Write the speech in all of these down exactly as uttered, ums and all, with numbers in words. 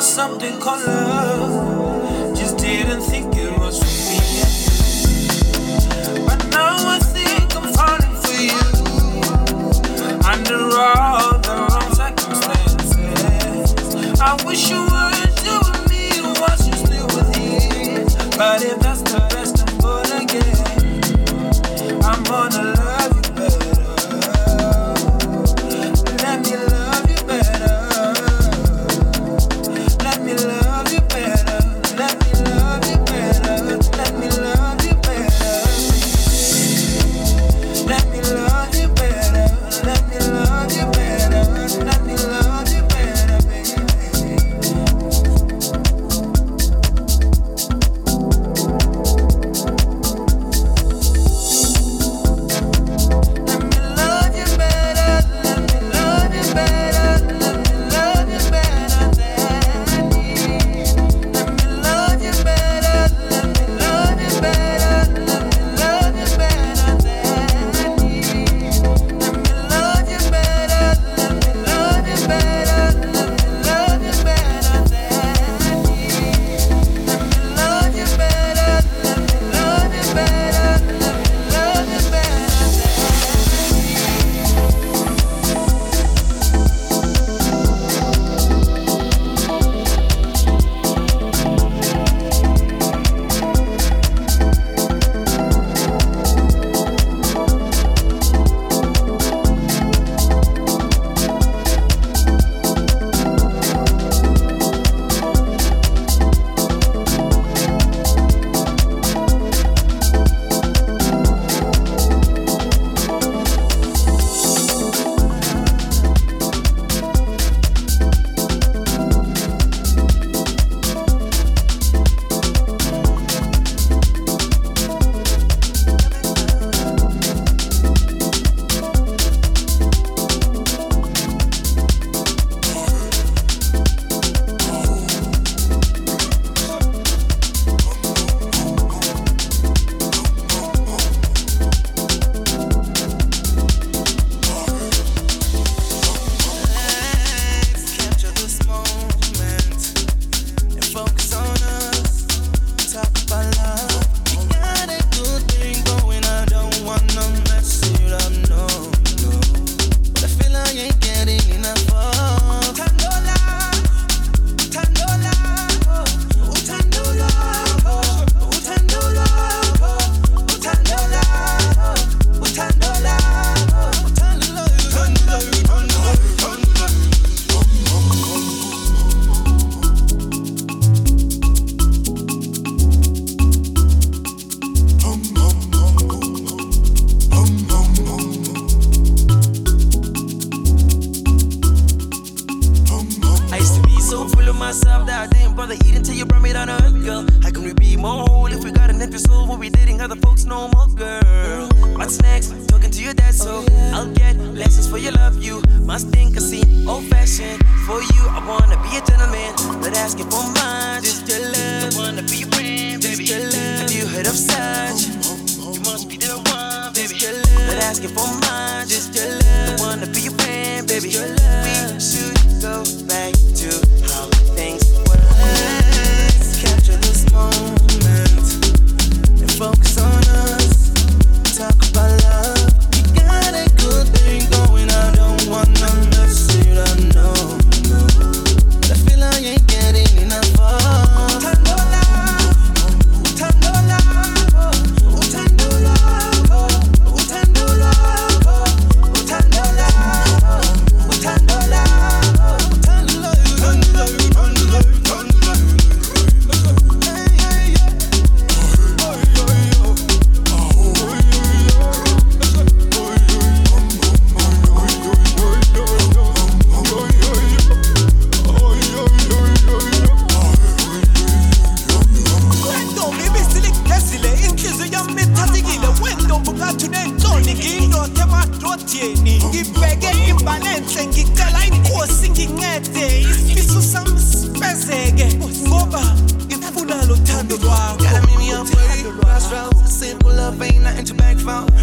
was something called love. Just didn't think it was for me. But now I think I'm falling for you. Under all the wrong circumstances. I wish you weren't doing me, or was you still with me? But if that's the best I'm gonna get, I'm gonna love you better. Let me love.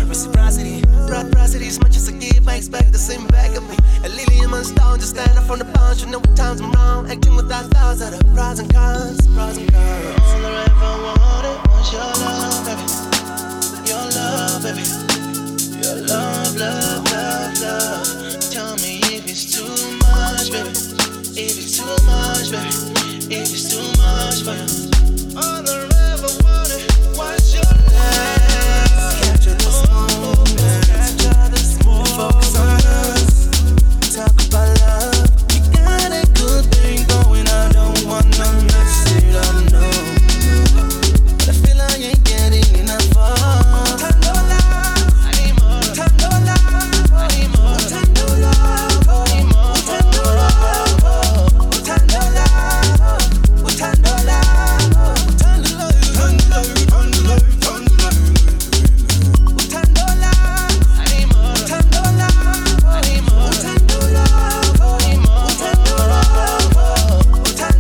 Reciprocity, reciprocity, as much as I give, I expect the same back of me. A lily in my style. down, just stand up from the punch. You know what times I'm wrong, acting without thoughts are the pros and cons, pros and cons. All I ever wanted was your love, baby. Your love, baby. Your love, love, love, love. Tell me if it's too much, baby. If it's too much, baby. If it's too much for you. All I ever wanted was your love. Capture this moment, capture this moment. Focus on us, talk about love. You got a good thing going, I don't wanna mess it up, no. But I feel I ain't getting enough of. I know love, I need more. I know love, I need more. I know love, I need more. I know love, I know love. I know love, I know love. I know love, I need more. I know love, I need more. I know love, I need more. I know love, I know love. I know love, I know love. More of it, more of it, more of it. More of it, more of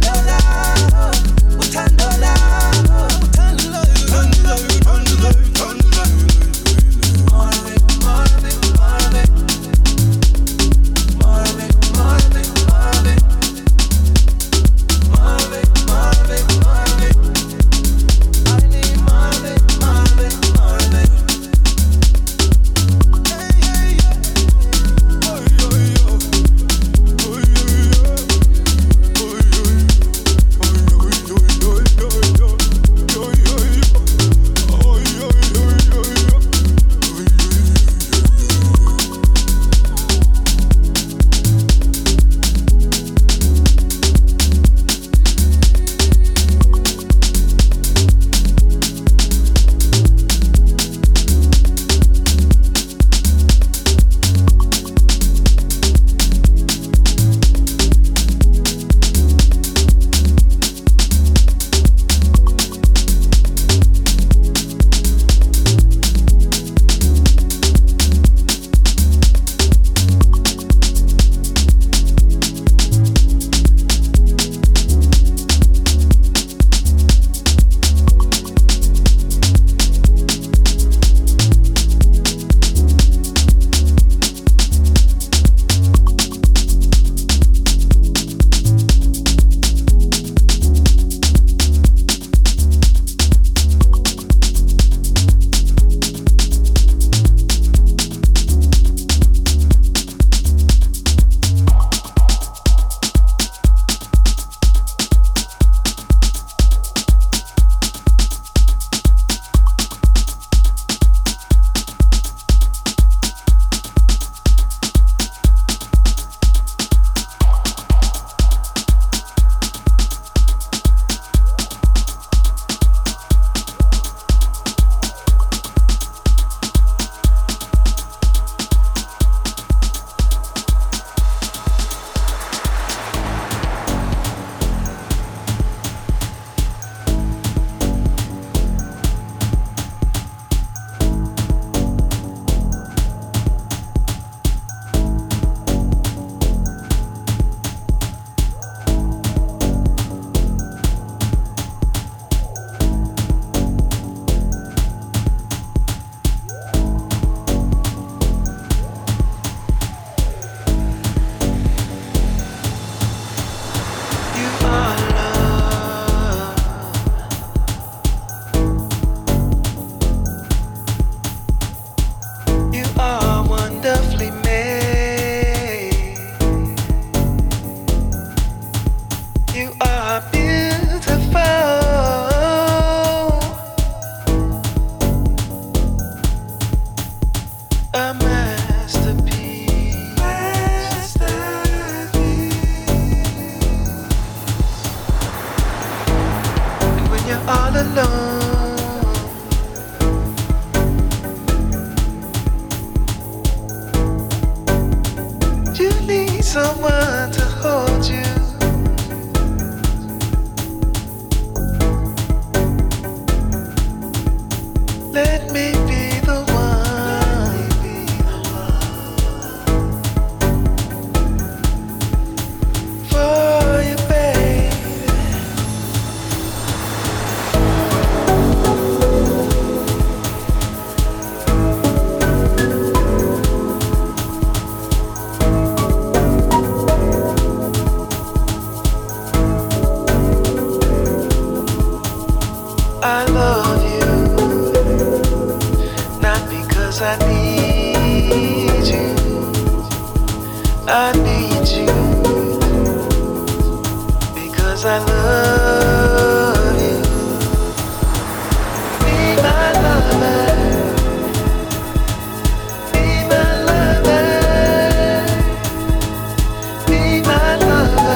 it, more of it. More of it, more of it, more of it. I need more of it, more of it, more of it. Yeah, yeah, yeah. Oh, yo, yo. Oh, yo, yo. Oh, yo, yo. Oh, yo, yo, yo, yo, yo. Yo, yo, yo. Oh, yo, yo, yo, yo. Oh, yo, yo. Someone to hold you. I love you. Be my lover. Be my lover. Be my lover. Be my lover.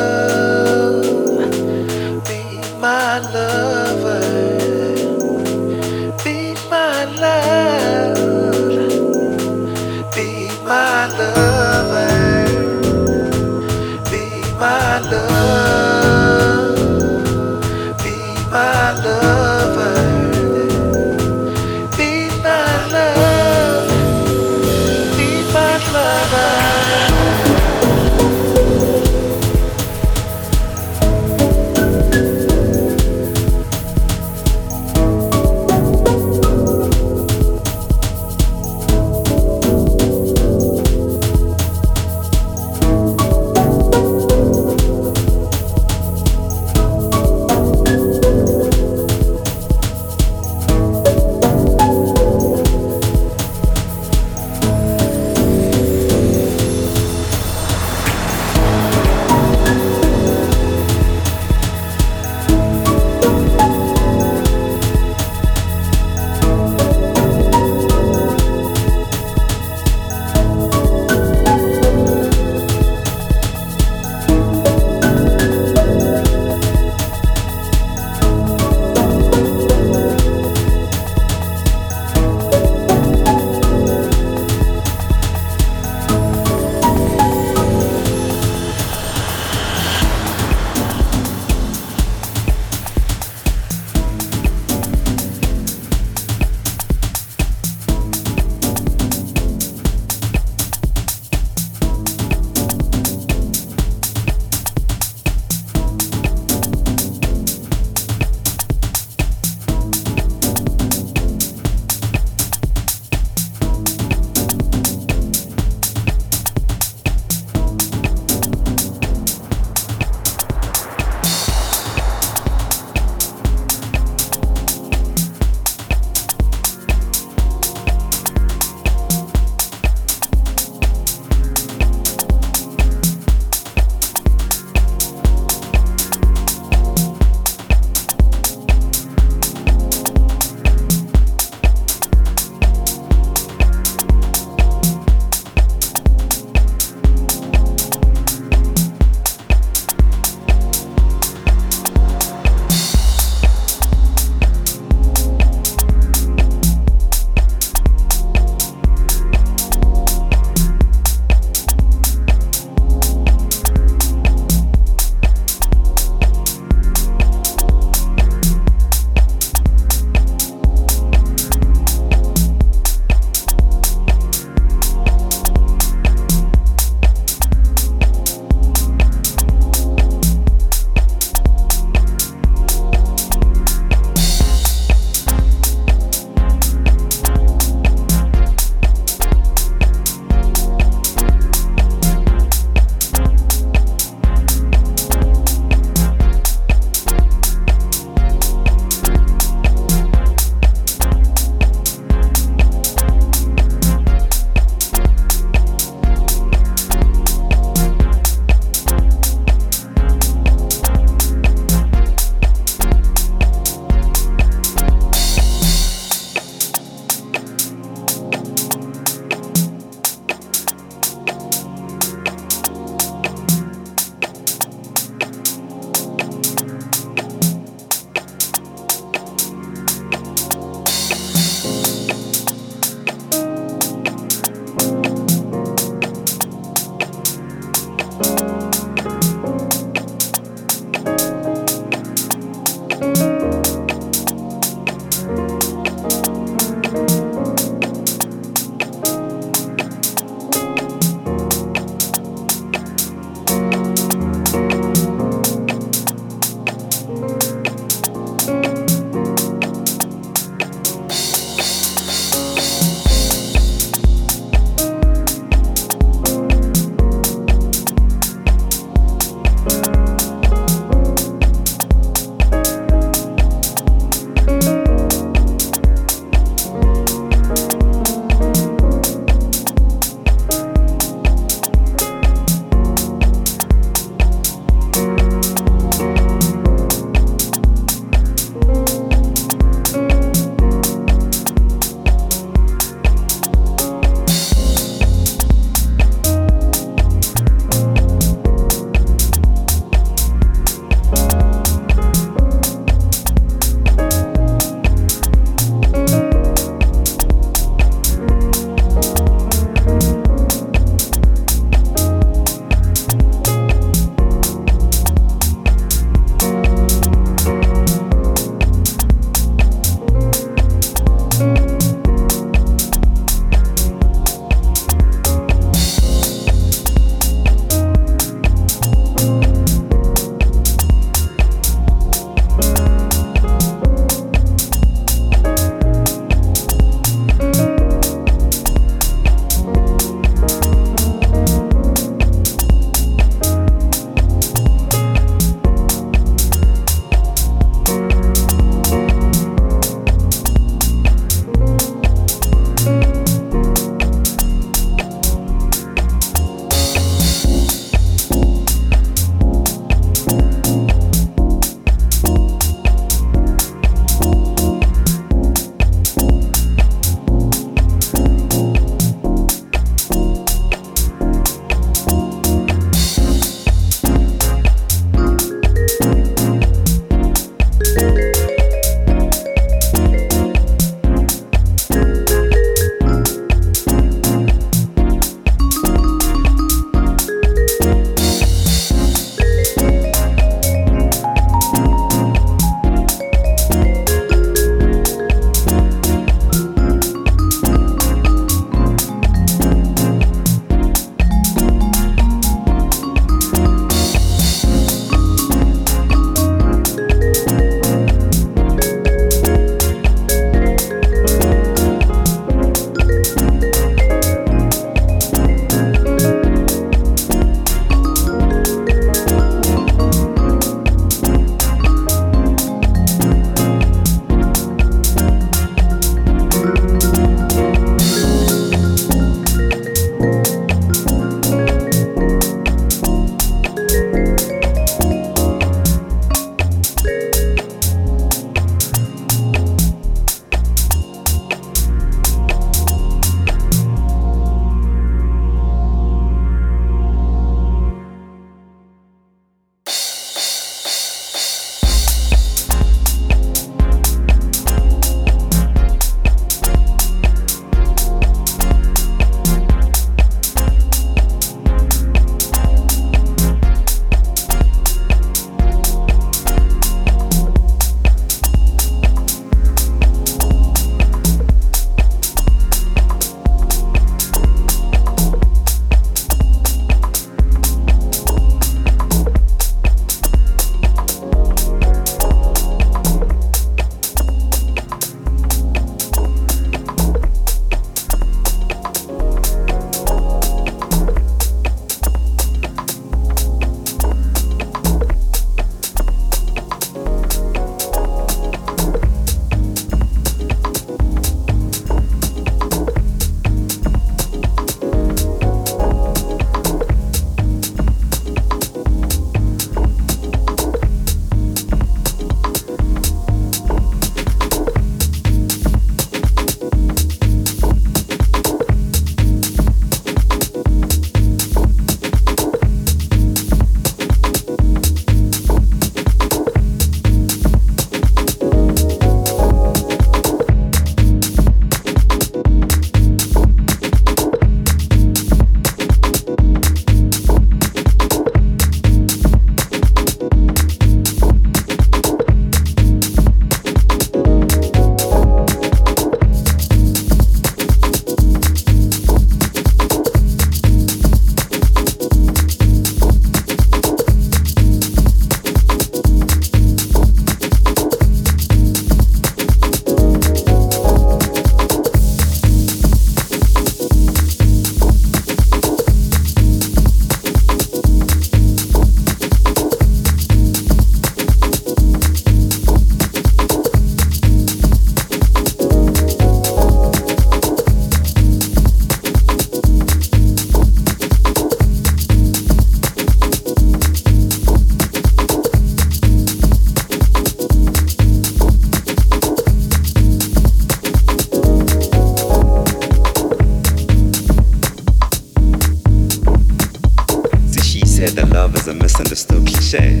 so cliche.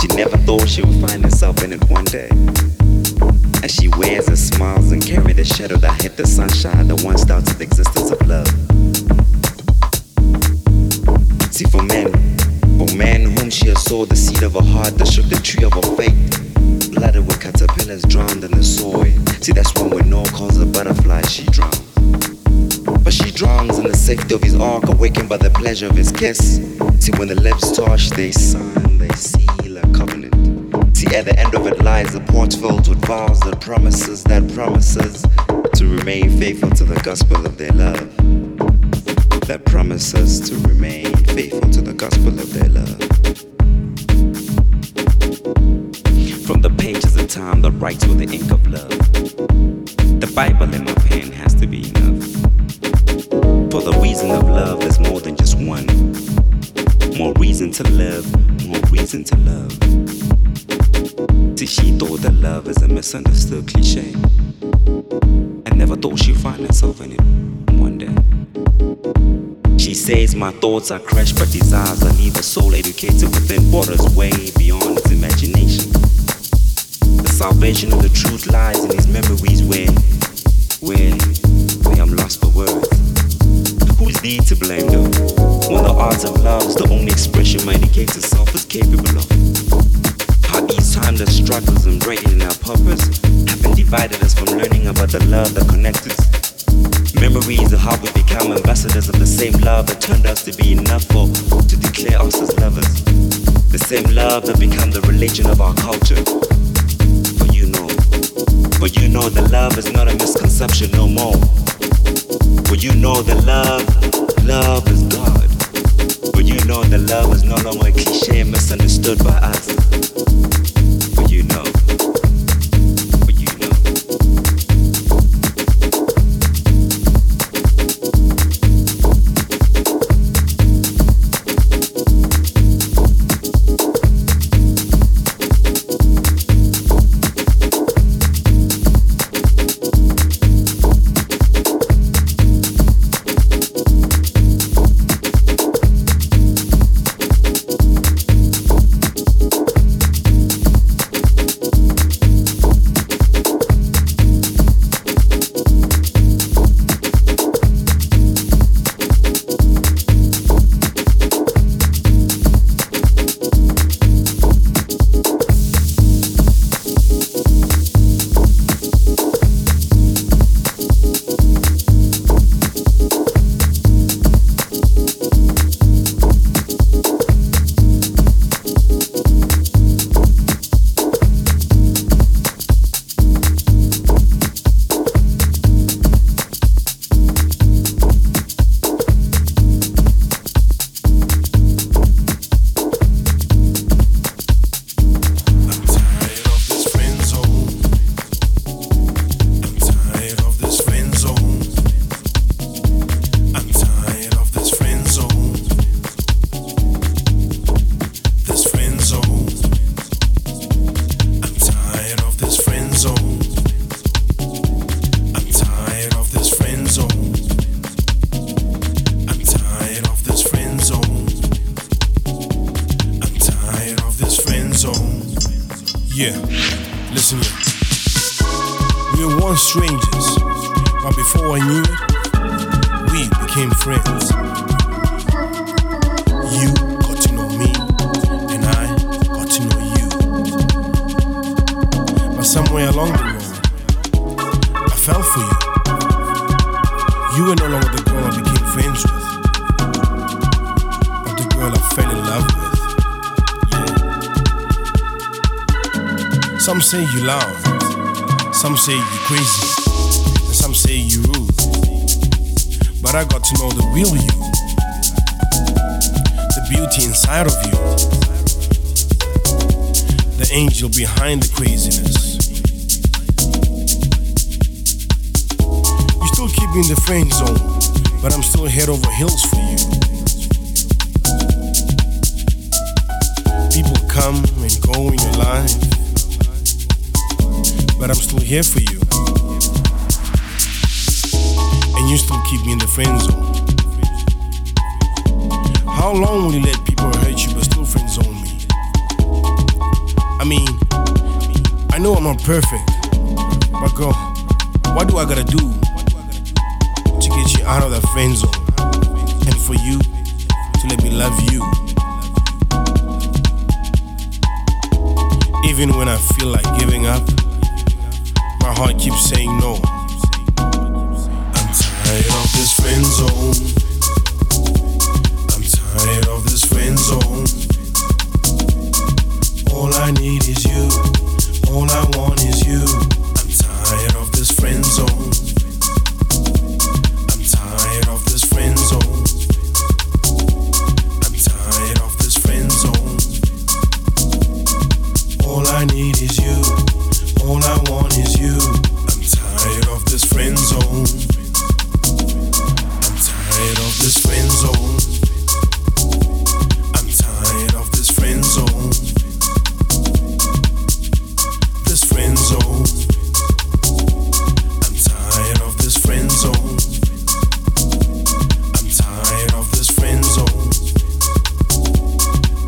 She never thought she would find herself in it one day. As she wears and smiles and carries the shadow that hit the sunshine that once doubted the existence of love. See, for men, for men whom she has sowed the seed of her heart that shook the tree of her faith, blooded with caterpillars drowned in the soil. See, that's when with no cause of butterflies she drowns. But she drowns in the safety of his ark, awakened by the pleasure of his kiss. See, when the lips touch, they sign, they seal a covenant. See, at the end of it lies a port filled with vows that promises, that promises to remain faithful to the gospel of their love. That promises to remain faithful to the gospel of their love. From the pages of time that writes with the ink of love, the Bible in my pen has to be enough. For the reason of love, there's more than just one. More reason to live, more reason to love. See, she thought that love is a misunderstood cliche, and never thought she'd find herself in it one day. She says my thoughts are crushed, but desires are neither soul educated within borders way beyond its imagination. The salvation of the truth lies in these memories where, where, where I'm lost for words. Who's thee to blame though? When the art of love is the only expression my indicator self is capable of. How each time the struggles and breaking our purpose have been divided us from learning about the love that connects us. Memories of how we become ambassadors of the same love that turned us to be enough for to declare us as lovers. The same love that become the religion of our culture. For you know, for you know that love is not a misconception no more. For you know that love, love is God. For you know that love is no longer a cliche misunderstood by us. For you know. Some say you loud, some say you crazy, and some say you rude. But I got to know the real you, the beauty inside of you, the angel behind the craziness. You still keep me in the friend zone, but I'm still head over heels for you. People come and go in your life, but I'm still here for you, and you still keep me in the friend zone. How long will you let people hurt you but still friend zone me? know I'm imperfect, but girl, what do I gotta do to get you out of that friend zone, and for you to let me love you, even when I feel like giving up? My heart keeps saying no. I'm tired of this friend zone. I'm tired of this friend zone. All I need is you, all I want is you. I'm tired of this friend zone. I'm tired of this friend zone. I'm tired of this friend zone. All I need is you, all I want is you. I'm tired of this friend zone. I'm tired of this friend zone. I'm tired of this friend zone. Friend zone. I'm tired of this friend zone. I'm tired of this friend zone.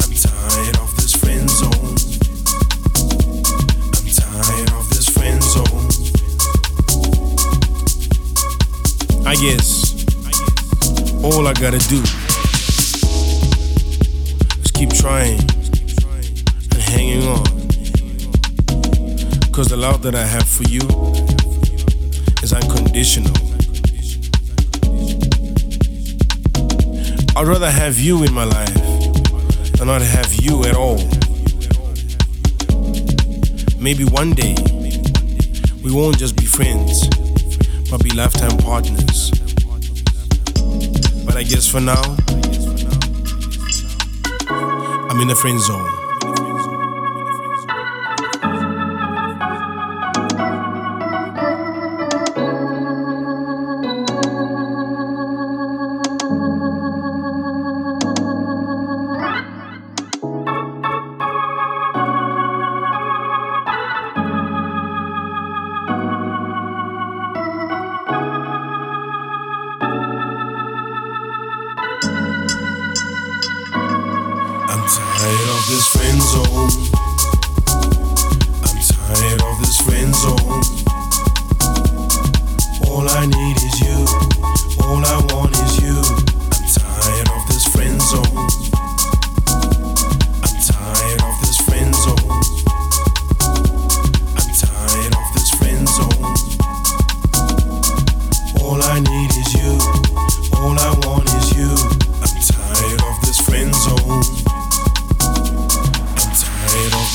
I'm tired of this friend zone. I'm tired of this friend zone. I guess all I gotta do is keep trying and hanging on. Because the love that I have for you is unconditional. I'd rather have you in my life than not have you at all. Maybe one day we won't just be friends, but be lifetime partners. But I guess for now, I'm in the friend zone. I'm tired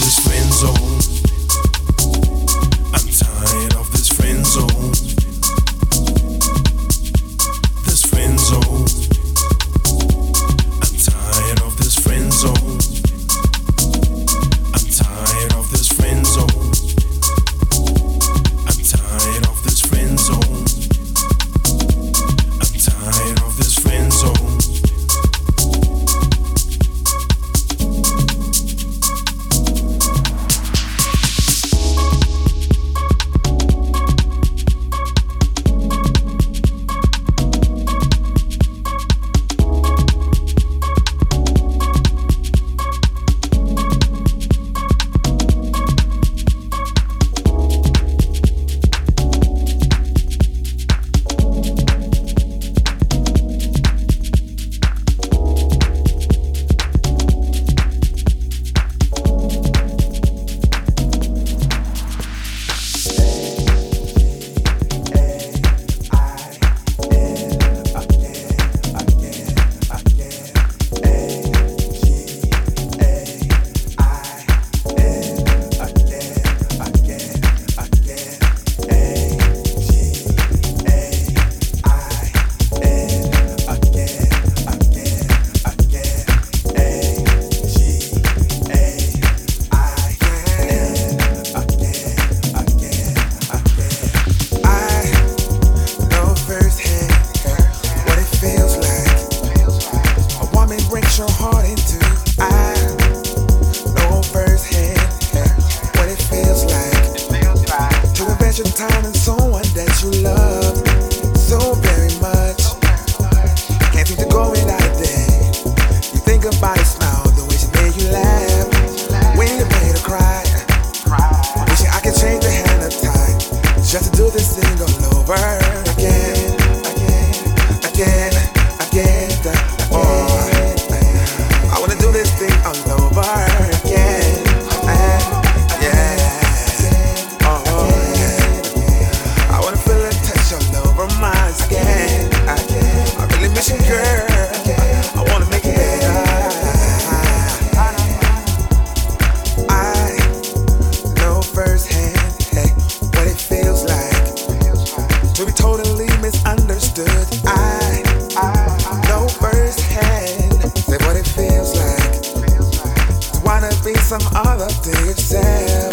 trying to be some other thing except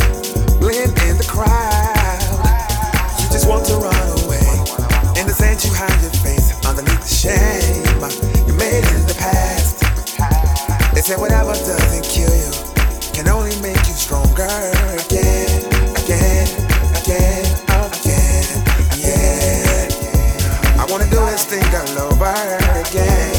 blend in the crowd. You just want to run away, and this ain't you hide your face underneath the shame you made in the past. They say whatever doesn't kill you can only make you stronger again, again, again, again, yeah. I wanna do this thing all over again.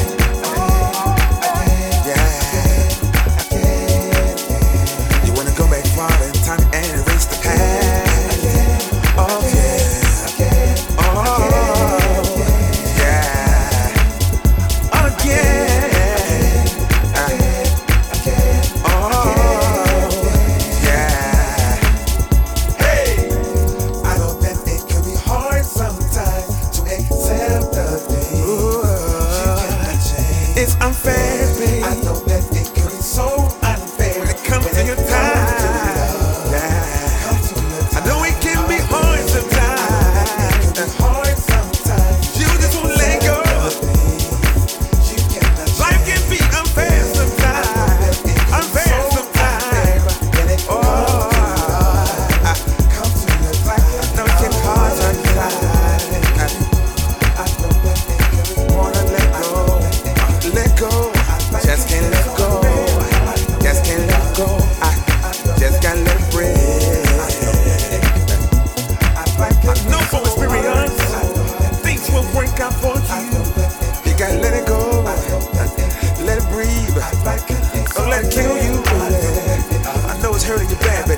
Let it kill you. I know it's hurting you bad.